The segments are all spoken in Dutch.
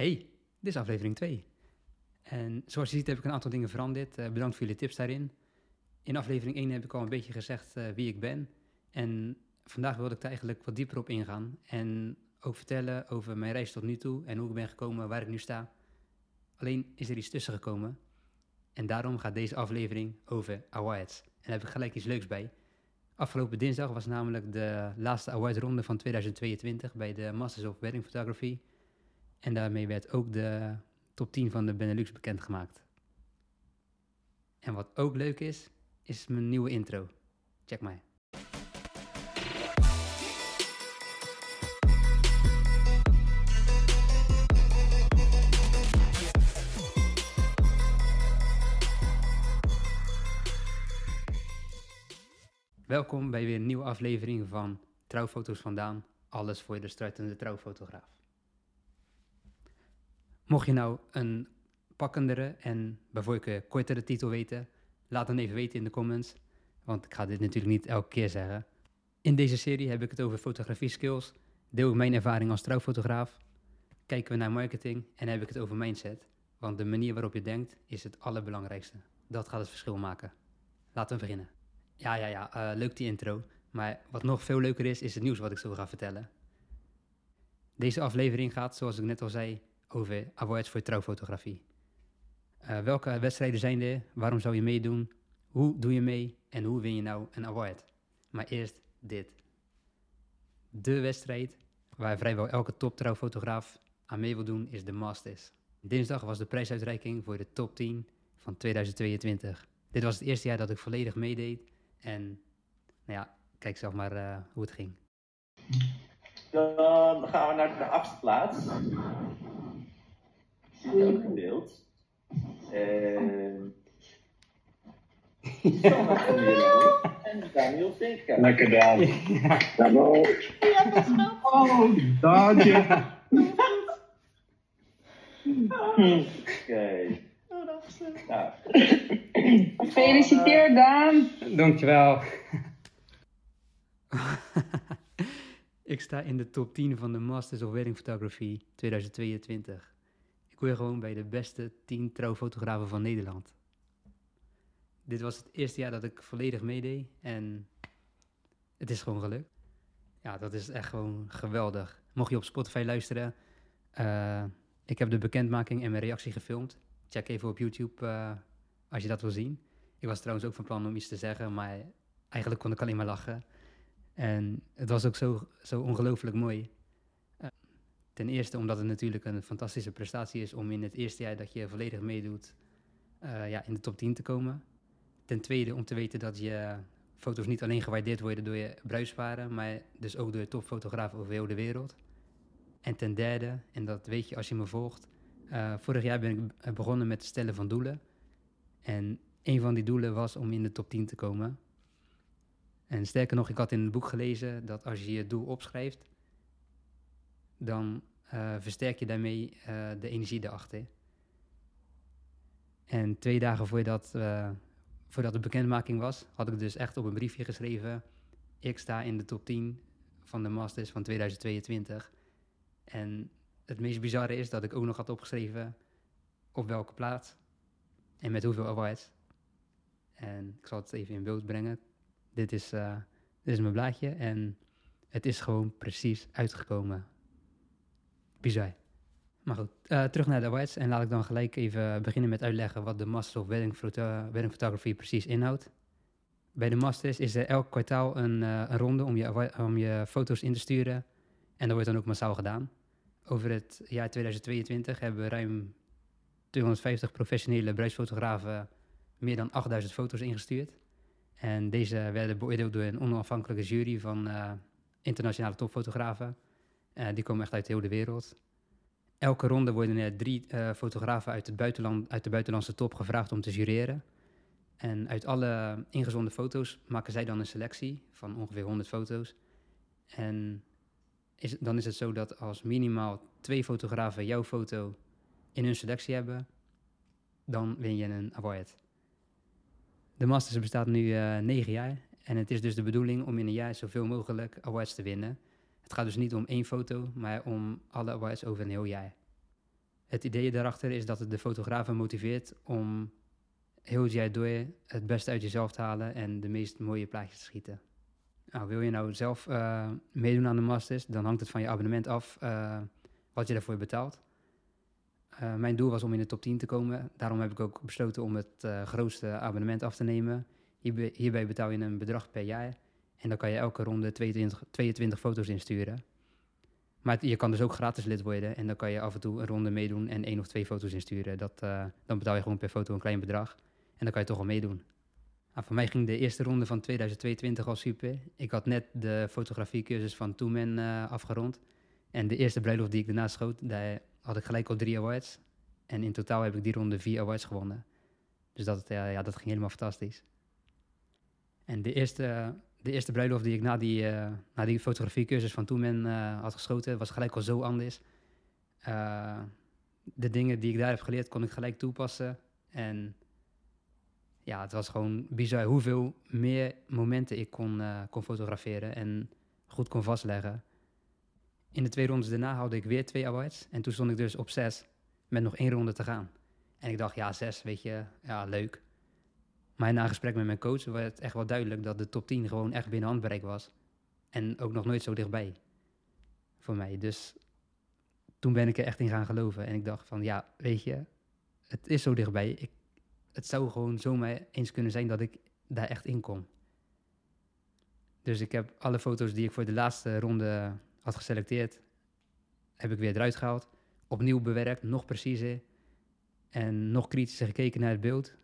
Hey, dit is aflevering 2. En zoals je ziet heb ik een aantal dingen veranderd. Bedankt voor jullie tips daarin. In aflevering 1 heb ik al een beetje gezegd wie ik ben. En vandaag wilde ik daar eigenlijk wat dieper op ingaan. En ook vertellen over mijn reis tot nu toe en hoe ik ben gekomen, waar ik nu sta. Alleen is er iets tussen gekomen. En daarom gaat deze aflevering over awards. En daar heb ik gelijk iets leuks bij. Afgelopen dinsdag was namelijk de laatste awardronde van 2022 bij de Masters of Wedding Photography. En daarmee werd ook de top 10 van de Benelux bekendgemaakt. En wat ook leuk is, is mijn nieuwe intro. Check maar. Welkom bij weer een nieuwe aflevering van Trouwfoto's vandaan. Alles voor de startende trouwfotograaf. Mocht je nou een pakkendere en bijvoorbeeld kortere titel weten, laat dan even weten in de comments, want ik ga dit natuurlijk niet elke keer zeggen. In deze serie heb ik het over fotografie skills, deel ik mijn ervaring als trouwfotograaf, kijken we naar marketing en heb ik het over mindset, want de manier waarop je denkt is het allerbelangrijkste. Dat gaat het verschil maken. Laten we beginnen. Ja, leuk die intro, maar wat nog veel leuker is, is het nieuws wat ik zo ga vertellen. Deze aflevering gaat, zoals ik net al zei, over awards voor trouwfotografie. Welke wedstrijden zijn er? Waarom zou je meedoen? Hoe doe je mee? En hoe win je nou een award? Maar eerst dit. De wedstrijd waar vrijwel elke top trouwfotograaf aan mee wil doen is de Masters. Dinsdag was de prijsuitreiking voor de top 10 van 2022. Dit was het eerste jaar dat ik volledig meedeed. En nou ja, kijk zelf maar hoe het ging. Dan gaan we naar de achtste plaats. Zie je ook gedeeld. En Daniel Vinken. Lekker Daan. Ja, Daniel. Ja, dat is wel. Oh, dankje. Oké. Oh, dat is leuk. Nou. Gefeliciteerd Daan. Dankjewel. Ik sta in de top 10 van de Masters of Wedding Photography 2022. Ik hoor gewoon bij de beste 10 trouwfotografen van Nederland. Dit was het eerste jaar dat ik volledig meedeed en het is gewoon gelukt. Ja, dat is echt gewoon geweldig. Mocht je op Spotify luisteren, ik heb de bekendmaking en mijn reactie gefilmd. Check even op YouTube als je dat wil zien. Ik was trouwens ook van plan om iets te zeggen, maar eigenlijk kon ik alleen maar lachen. En het was ook zo ongelooflijk mooi. Ten eerste omdat het natuurlijk een fantastische prestatie is om in het eerste jaar dat je volledig meedoet in de top 10 te komen. Ten tweede om te weten dat je foto's niet alleen gewaardeerd worden door je bruidsparen, maar dus ook door topfotografen over heel de wereld. En ten derde, en dat weet je als je me volgt, vorig jaar ben ik begonnen met het stellen van doelen. En een van die doelen was om in de top 10 te komen. En sterker nog, ik had in het boek gelezen dat als je je doel opschrijft, dan versterk je daarmee de energie erachter. En 2 dagen voordat de bekendmaking was, had ik dus echt op een briefje geschreven: ik sta in de top 10 van de Masters van 2022. En het meest bizarre is dat ik ook nog had opgeschreven op welke plaats en met hoeveel awards. En ik zal het even in beeld brengen. Dit is mijn blaadje en het is gewoon precies uitgekomen. Bizar. Maar goed, terug naar de awards en laat ik dan gelijk even beginnen met uitleggen wat de Masters of Wedding Photography precies inhoudt. Bij de Masters is er elk kwartaal een ronde om je foto's in te sturen en dat wordt dan ook massaal gedaan. Over het jaar 2022 hebben we ruim 250 professionele bruidsfotografen meer dan 8000 foto's ingestuurd. En deze werden beoordeeld door een onafhankelijke jury van internationale topfotografen. Die komen echt uit heel de wereld. Elke ronde worden er 3 fotografen uit de buitenlandse top gevraagd om te jureren. En uit alle ingezonden foto's maken zij dan een selectie van ongeveer 100 foto's. En dan is het zo dat als minimaal 2 fotografen jouw foto in hun selectie hebben, dan win je een award. De Masters bestaat nu 9 jaar en het is dus de bedoeling om in een jaar zoveel mogelijk awards te winnen. Het gaat dus niet om 1 foto, maar om alle awards over een heel jaar. Het idee daarachter is dat het de fotografen motiveert om heel het jaar door het beste uit jezelf te halen en de meest mooie plaatjes te schieten. Nou, wil je nou zelf meedoen aan de Masters, dan hangt het van je abonnement af wat je daarvoor betaalt. Mijn doel was om in de top 10 te komen. Daarom heb ik ook besloten om het grootste abonnement af te nemen. Hierbij betaal je een bedrag per jaar. En dan kan je elke ronde 22 foto's insturen. Maar je kan dus ook gratis lid worden. En dan kan je af en toe een ronde meedoen en 1 of 2 foto's insturen. Dan betaal je gewoon per foto een klein bedrag. En dan kan je toch al meedoen. Nou, voor mij ging de eerste ronde van 2022 al super. Ik had net de fotografiecursus van Toemen afgerond. En de eerste bruiloft die ik daarna schoot, daar had ik gelijk al 3 awards. En in totaal heb ik die ronde 4 awards gewonnen. Dus dat ging helemaal fantastisch. En de eerste bruiloft die ik na die fotografiecursus van Toemen had geschoten, was gelijk al zo anders. De dingen die ik daar heb geleerd, kon ik gelijk toepassen. En ja, het was gewoon bizar hoeveel meer momenten ik kon fotograferen en goed kon vastleggen. In de 2 rondes daarna haalde ik weer 2 awards. En toen stond ik dus op 6 met nog 1 ronde te gaan. En ik dacht, ja, 6, weet je, ja, leuk. Maar na een gesprek met mijn coach werd echt wel duidelijk dat de top 10 gewoon echt binnen handbereik was. En ook nog nooit zo dichtbij voor mij. Dus toen ben ik er echt in gaan geloven. En ik dacht van, ja, weet je, het is zo dichtbij. Het zou gewoon zomaar eens kunnen zijn dat ik daar echt in kom. Dus ik heb alle foto's die ik voor de laatste ronde had geselecteerd, heb ik weer eruit gehaald. Opnieuw bewerkt, nog preciezer. En nog kritischer gekeken naar het beeld.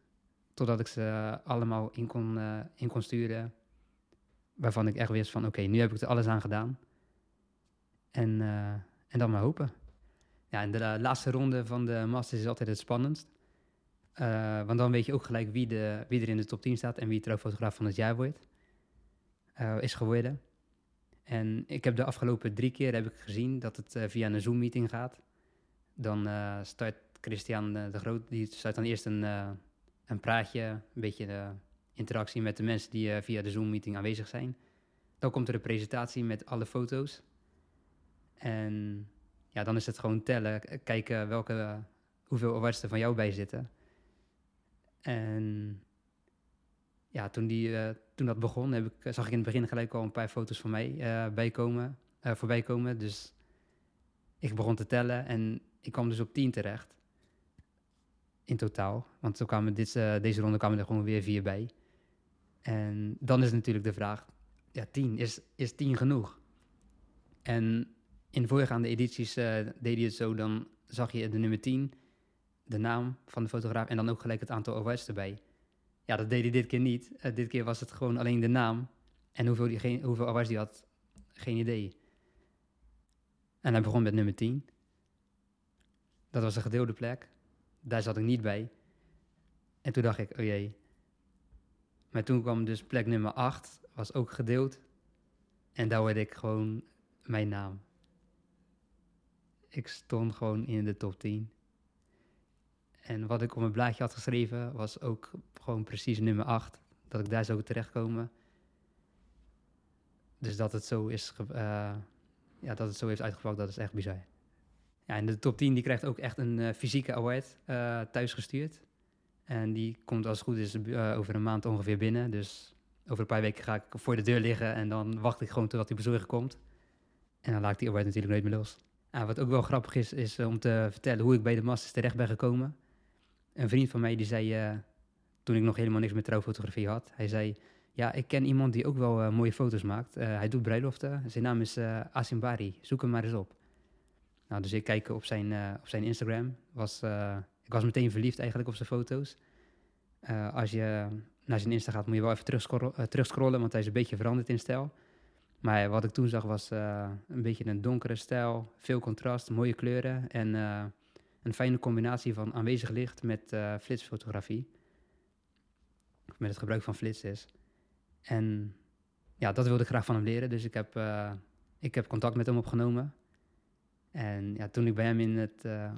Totdat ik ze allemaal in kon sturen. Waarvan ik echt wist van, oké, nu heb ik er alles aan gedaan. En dan maar hopen. Ja, en de laatste ronde van de Masters is altijd het spannendst. Want dan weet je ook gelijk wie er in de top 10 staat en wie trouwfotograaf van het jaar wordt. Is geworden. En ik heb de afgelopen 3 keer heb ik gezien dat het via een Zoom-meeting gaat. Dan start Christian de Groot, die start dan eerst een praatje, een beetje interactie met de mensen die via de Zoom-meeting aanwezig zijn. Dan komt er een presentatie met alle foto's. En ja, dan is het gewoon tellen, kijken hoeveel awards er van jou bij zitten. En ja, toen dat begon, zag ik in het begin gelijk al een paar foto's van mij voorbij komen. Dus ik begon te tellen en ik kwam dus op 10 terecht. In totaal. Want toen kwamen deze ronde kwamen er gewoon weer 4 bij. En dan is natuurlijk de vraag, ja, 10, is 10 genoeg? En in de voorgaande edities deed je het zo, dan zag je de nummer 10, de naam van de fotograaf en dan ook gelijk het aantal awards erbij. Ja, dat deed hij dit keer niet. Dit keer was het gewoon alleen de naam. En hoeveel awards die had, geen idee. En hij begon met nummer 10. Dat was een gedeelde plek. Daar zat ik niet bij. En toen dacht ik, oh jee. Maar toen kwam dus plek nummer 8. Was ook gedeeld. En daar hoorde ik gewoon mijn naam. Ik stond gewoon in de top 10. En wat ik op mijn blaadje had geschreven was ook gewoon precies nummer 8. Dat ik daar zou terechtkomen. Dus dat het zo is dat het zo heeft uitgepakt, dat is echt bizar. Ja, en de top 10 die krijgt ook echt een fysieke award thuis gestuurd. En die komt als het goed is over een maand ongeveer binnen. Dus over een paar weken ga ik voor de deur liggen en dan wacht ik gewoon totdat die bezorger komt. En dan laat ik die award natuurlijk nooit meer los. Wat ook wel grappig is om te vertellen hoe ik bij de Masters terecht ben gekomen. Een vriend van mij die zei, toen ik nog helemaal niks met trouwfotografie had, hij zei, ja, ik ken iemand die ook wel mooie foto's maakt. Hij doet bruiloften. Zijn naam is Asimbari. Zoek hem maar eens op. Nou, dus ik kijk op zijn Instagram. Ik was meteen verliefd eigenlijk op zijn foto's. Als je naar zijn Insta gaat, moet je wel even terugscrollen, want hij is een beetje veranderd in stijl. Maar wat ik toen zag was een beetje een donkere stijl, veel contrast, mooie kleuren en een fijne combinatie van aanwezig licht met flitsfotografie. Met het gebruik van flitsers. En ja, dat wilde ik graag van hem leren, dus ik heb contact met hem opgenomen. En ja, toen ik bij hem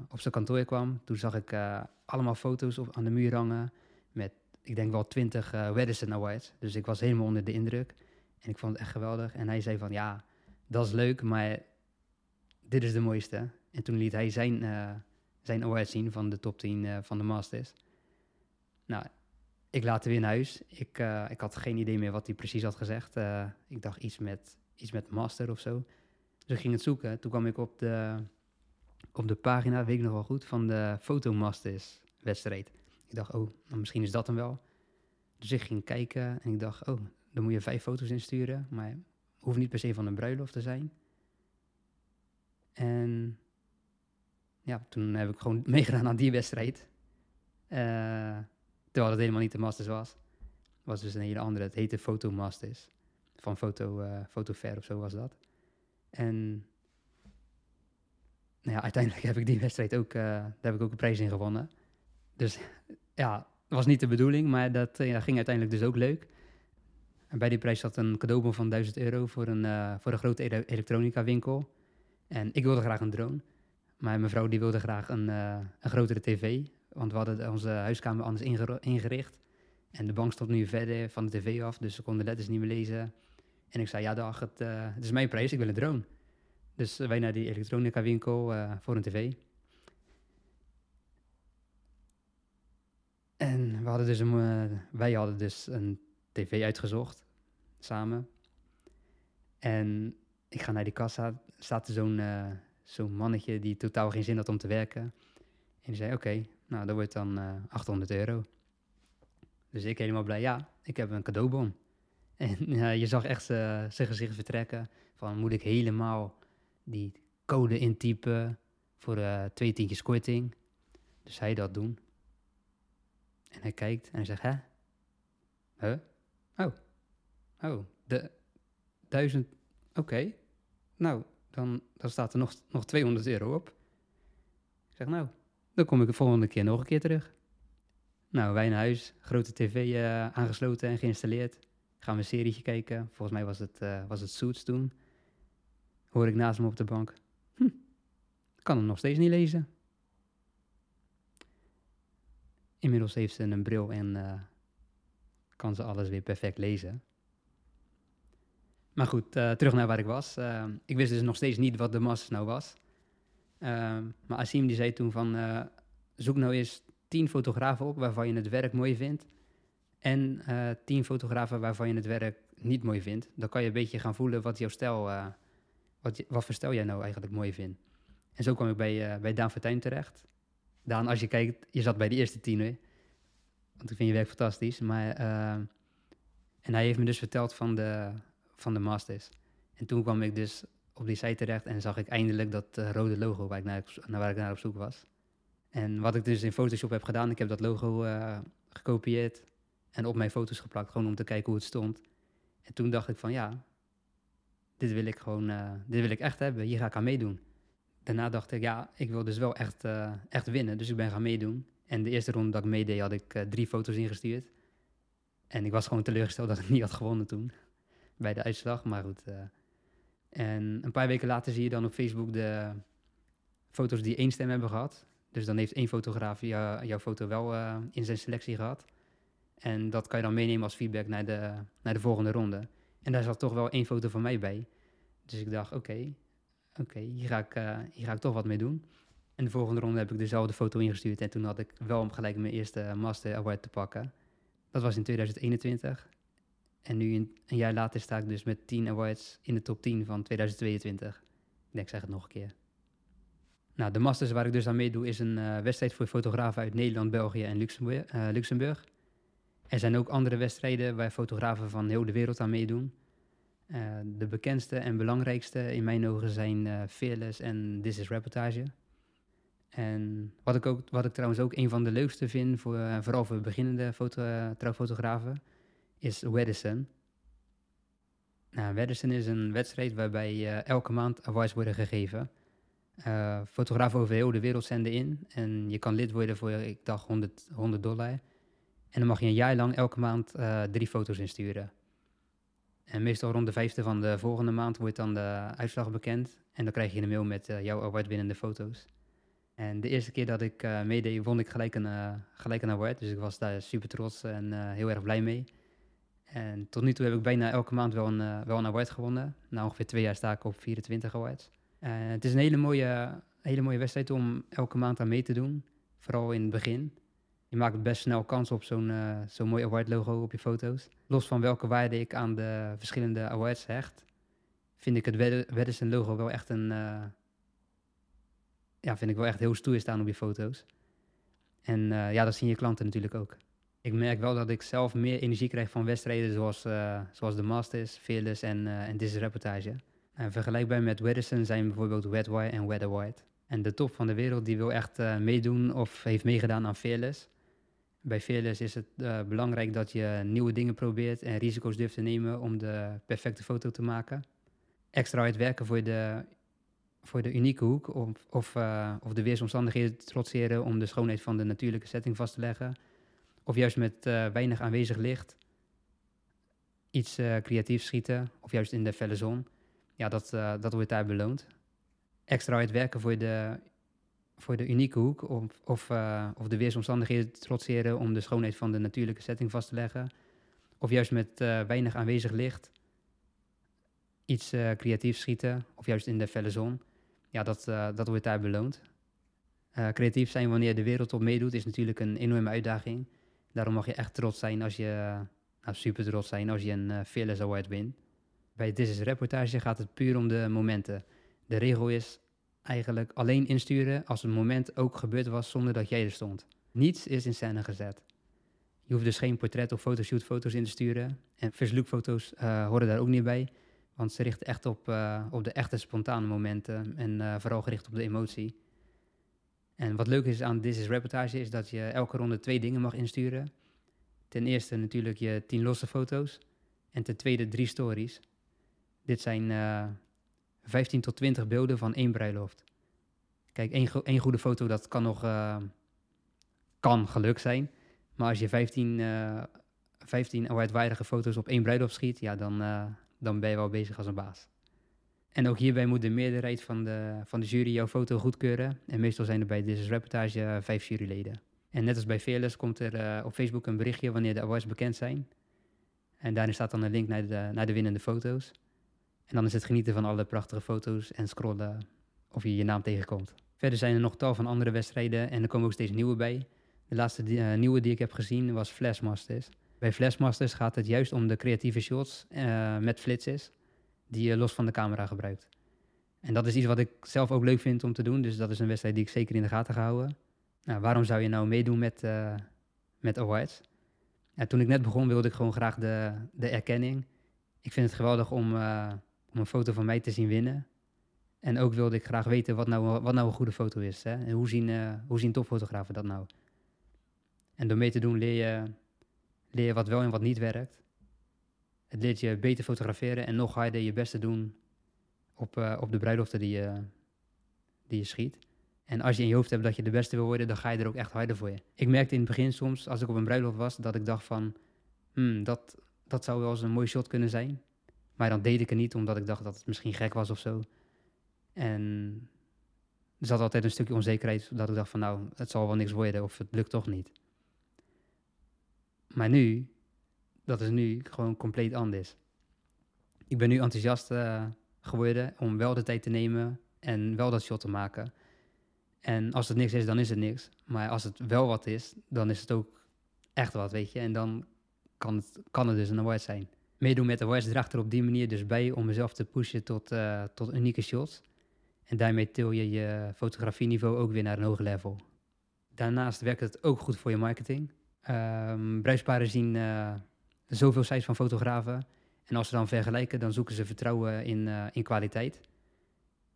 op zijn kantoor kwam, toen zag ik allemaal foto's aan de muur hangen met, ik denk wel 20 Wedisson awards. Dus ik was helemaal onder de indruk. En ik vond het echt geweldig. En hij zei van, ja, dat is leuk, maar dit is de mooiste. En toen liet hij zijn, zijn awards zien van de top 10 van de Masters. Nou, ik laat weer naar huis. Ik had geen idee meer wat hij precies had gezegd. Ik dacht iets met master of zo. Dus ik ging het zoeken. Toen kwam ik op de pagina, weet ik nog wel goed, van de FotoMasters wedstrijd. Ik dacht, oh, misschien is dat hem wel. Dus ik ging kijken en ik dacht, oh, dan moet je 5 foto's insturen. Maar het hoeft niet per se van een bruiloft te zijn. En ja, toen heb ik gewoon meegedaan aan die wedstrijd. Terwijl het helemaal niet de Masters was. Het was dus een hele andere. Het heette FotoMasters. Van FotoFair of zo was dat. En nou ja, uiteindelijk heb ik die wedstrijd ook, daar heb ik ook een prijs in gewonnen. Dus ja, dat was niet de bedoeling, maar dat ging uiteindelijk dus ook leuk. En bij die prijs zat een cadeaubon van €1000 voor een grote elektronica winkel. En ik wilde graag een drone, maar mijn vrouw die wilde graag een grotere tv. Want we hadden onze huiskamer anders ingericht. En de bank stond nu verder van de tv af, dus ze konden letters niet meer lezen. En ik zei, ja dag, het is mijn prijs, ik wil een drone. Dus wij naar die elektronica winkel voor een tv. En we hadden dus een tv uitgezocht, samen. En ik ga naar die kassa, staat er zo'n mannetje die totaal geen zin had om te werken. En die zei, oké, nou dat wordt dan €800. Dus ik helemaal blij, ja, ik heb een cadeaubon. En je zag echt zijn gezicht vertrekken. Van, moet ik helemaal die code intypen voor 2 tientjes korting? Dus hij dat doen. En hij kijkt en hij zegt, hè? Huh? Oh, de 1000, oké. Nou, dan staat er nog €200 op. Ik zeg, nou, dan kom ik de volgende keer nog een keer terug. Nou, wij naar huis, grote tv aangesloten en geïnstalleerd. Gaan we een serietje kijken. Volgens mij was het Suits toen. Hoor ik naast me op de bank. Kan hem nog steeds niet lezen. Inmiddels heeft ze een bril en kan ze alles weer perfect lezen. Maar goed, terug naar waar ik was. Ik wist dus nog steeds niet wat de Masters nou was. Maar Asim die zei toen van... zoek nou eens 10 fotografen op waarvan je het werk mooi vindt. En 10 fotografen waarvan je het werk niet mooi vindt. Dan kan je een beetje gaan voelen wat jouw stijl... Wat voor stijl jij nou eigenlijk mooi vindt. En zo kwam ik bij Daan Fortuin terecht. Daan, als je kijkt, je zat bij de eerste 10 weer. Want ik vind je werk fantastisch. Maar, en hij heeft me dus verteld van de Masters. En toen kwam ik dus op die site terecht en zag ik eindelijk dat rode logo waar ik naar op zoek was. En wat ik dus in Photoshop heb gedaan, ik heb dat logo gekopieerd en op mijn foto's geplakt, gewoon om te kijken hoe het stond. En toen dacht ik van ja, dit wil ik echt hebben, hier ga ik aan meedoen. Daarna dacht ik ja, ik wil dus wel echt winnen, dus ik ben gaan meedoen. En de eerste ronde dat ik meedeed had ik 3 foto's ingestuurd. En ik was gewoon teleurgesteld dat ik niet had gewonnen toen. Bij de uitslag, maar goed. En een paar weken later zie je dan op Facebook de foto's die 1 stem hebben gehad. Dus dan heeft 1 fotograaf jouw foto wel in zijn selectie gehad. En dat kan je dan meenemen als feedback naar de volgende ronde. En daar zat toch wel 1 foto van mij bij. Dus ik dacht, oké, hier ga ik toch wat mee doen. En de volgende ronde heb ik dezelfde foto ingestuurd. En toen had ik wel gelijk mijn eerste Master Award te pakken. Dat was in 2021. En nu een jaar later sta ik dus met 10 awards in de top 10 van 2022. Ik zeg het nog een keer. Nou, de Masters waar ik dus aan meedoe is een wedstrijd voor fotografen uit Nederland, België en Luxemburg. Er zijn ook andere wedstrijden waar fotografen van heel de wereld aan meedoen. De bekendste en belangrijkste in mijn ogen zijn Fearless en This Is Reportage. En wat ik trouwens ook een van de leukste vind, vooral voor beginnende trouwfotografen... is Wedisson. Nou, Wedisson is een wedstrijd waarbij elke maand awards worden gegeven. Fotografen over heel de wereld zenden in. En je kan lid worden voor, ik dacht, $100. En dan mag je een jaar lang elke maand 3 foto's insturen. En meestal rond de 5e van de volgende maand wordt dan de uitslag bekend. En dan krijg je een mail met jouw awardwinnende foto's. En de eerste keer dat ik meedeed, won ik gelijk een award. Dus ik was daar super trots en heel erg blij mee. En tot nu toe heb ik bijna elke maand wel een award gewonnen. Na ongeveer 2 jaar sta ik op 24 awards. Het is een hele mooie, hele mooie wedstrijd om elke maand aan mee te doen. Vooral in het begin. Je maakt best snel kans op zo'n mooi award logo op je foto's. Los van welke waarde ik aan de verschillende awards hecht, vind ik het Wedisson logo wel echt vind ik wel echt heel stoer staan op je foto's. En dat zien je klanten natuurlijk ook. Ik merk wel dat ik zelf meer energie krijg van wedstrijden zoals de Masters, Fearless en This Is Reportage. En vergelijkbaar met Wedisson zijn bijvoorbeeld Wedwire en Wed Award. En de top van de wereld die wil echt meedoen of heeft meegedaan aan Fearless. Bij Fearless is het belangrijk dat je nieuwe dingen probeert en risico's durft te nemen om de perfecte foto te maken. Extra hard werken voor de unieke hoek of de weersomstandigheden te trotseren om de schoonheid van de natuurlijke setting vast te leggen. Of juist met weinig aanwezig licht iets creatiefs schieten of juist in de felle zon. Ja, dat wordt daar beloond. Extra hard werken voor de unieke hoek of de weersomstandigheden te trotseren om de schoonheid van de natuurlijke setting vast te leggen. Of juist met weinig aanwezig licht iets creatiefs schieten of juist in de felle zon. Ja, dat wordt daar beloond. Creatief zijn wanneer de wereld op meedoet is natuurlijk een enorme uitdaging. Daarom mag je echt trots zijn als je een Fearless Award wint. Bij This Is Reportage gaat het puur om de momenten. De regel is eigenlijk alleen insturen als het moment ook gebeurd was zonder dat jij er stond. Niets is in scène gezet. Je hoeft dus geen portret of fotoshootfoto's in te sturen. En first look foto's horen daar ook niet bij. Want ze richten echt op de echte spontane momenten en vooral gericht op de emotie. En wat leuk is aan This Is Reportage is dat je elke ronde 2 dingen mag insturen. Ten eerste natuurlijk je 10 losse foto's en ten tweede 3 stories. Dit zijn 15 tot 20 beelden van één bruiloft. Kijk, één goede foto dat kan geluk zijn. Maar als je 15 oudwaardige foto's op één bruiloft schiet, ja, dan ben je wel bezig als een baas. En ook hierbij moet de meerderheid van de jury jouw foto goedkeuren. En meestal zijn er bij This Is Reportage 5 juryleden. En net als bij Fearless komt er op Facebook een berichtje wanneer de awards bekend zijn. En daarin staat dan een link naar de winnende foto's. En dan is het genieten van alle prachtige foto's en scrollen of je je naam tegenkomt. Verder zijn er nog tal van andere wedstrijden en er komen ook steeds nieuwe bij. De laatste nieuwe die ik heb gezien was Flashmasters. Bij Flashmasters gaat het juist om de creatieve shots met flitsers die je los van de camera gebruikt. En dat is iets wat ik zelf ook leuk vind om te doen, dus dat is een wedstrijd die ik zeker in de gaten ga houden. Nou, waarom zou je nou meedoen met awards? Ja, toen ik net begon wilde ik gewoon graag de erkenning. Ik vind het geweldig om een foto van mij te zien winnen. En ook wilde ik graag weten wat nou een goede foto is. Hè? En hoe zien topfotografen dat nou? En door mee te doen leer je wat wel en wat niet werkt. Het leert je beter fotograferen en nog harder je best te doen op de bruiloften die je schiet. En als je in je hoofd hebt dat je de beste wil worden, dan ga je er ook echt harder voor je. Ik merkte in het begin soms, als ik op een bruiloft was, dat ik dacht van dat zou wel eens een mooi shot kunnen zijn. Maar dan deed ik het niet, omdat ik dacht dat het misschien gek was of zo. En er zat altijd een stukje onzekerheid, dat ik dacht van het zal wel niks worden of het lukt toch niet. Maar nu, dat is nu gewoon compleet anders. Ik ben nu enthousiast geworden om wel de tijd te nemen en wel dat shot te maken. En als het niks is, dan is het niks. Maar als het wel wat is, dan is het ook echt wat, weet je. En dan kan het dus een award zijn. Meedoen met awards draagt er op die manier dus bij om mezelf te pushen tot unieke shots. En daarmee til je je fotografieniveau ook weer naar een hoger level. Daarnaast werkt het ook goed voor je marketing. Bruidsparen zien zoveel sites van fotografen. En als ze dan vergelijken, dan zoeken ze vertrouwen in kwaliteit.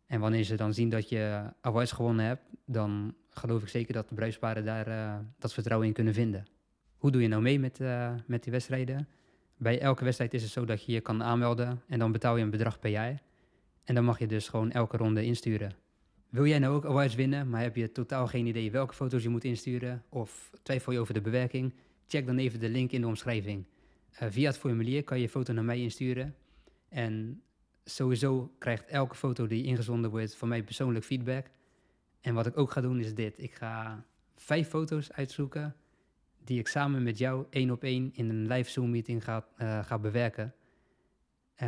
En wanneer ze dan zien dat je awards gewonnen hebt, dan geloof ik zeker dat de bruidsparen daar dat vertrouwen in kunnen vinden. Hoe doe je nou mee met die wedstrijden? Bij elke wedstrijd is het zo dat je je kan aanmelden en dan betaal je een bedrag per jaar. En dan mag je dus gewoon elke ronde insturen. Wil jij nou ook awards winnen, maar heb je totaal geen idee welke foto's je moet insturen of twijfel je over de bewerking? Check dan even de link in de omschrijving. Via het formulier kan je foto naar mij insturen. En sowieso krijgt elke foto die ingezonden wordt van mij persoonlijk feedback. En wat ik ook ga doen is dit. Ik ga 5 foto's uitzoeken die ik samen met jou 1-op-1 in een live Zoom-meeting ga bewerken.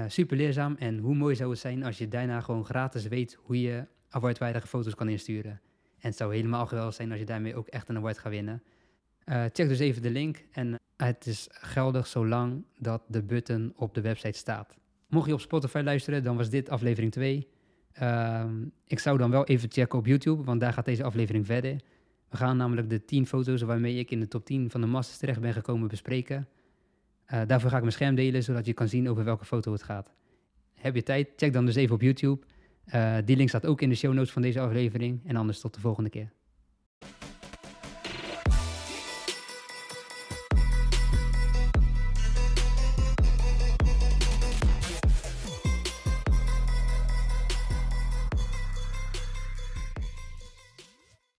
Super leerzaam en hoe mooi zou het zijn als je daarna gewoon gratis weet hoe je awardwaardige foto's kan insturen. En het zou helemaal geweldig zijn als je daarmee ook echt een award gaat winnen. Check dus even de link en het is geldig zolang dat de button op de website staat. Mocht je op Spotify luisteren, dan was dit aflevering 2. Ik zou dan wel even checken op YouTube, want daar gaat deze aflevering verder. We gaan namelijk de 10 foto's waarmee ik in de top 10 van de Masters terecht ben gekomen bespreken. Daarvoor ga ik mijn scherm delen, zodat je kan zien over welke foto het gaat. Heb je tijd? Check dan dus even op YouTube. Die link staat ook in de show notes van deze aflevering. En anders tot de volgende keer.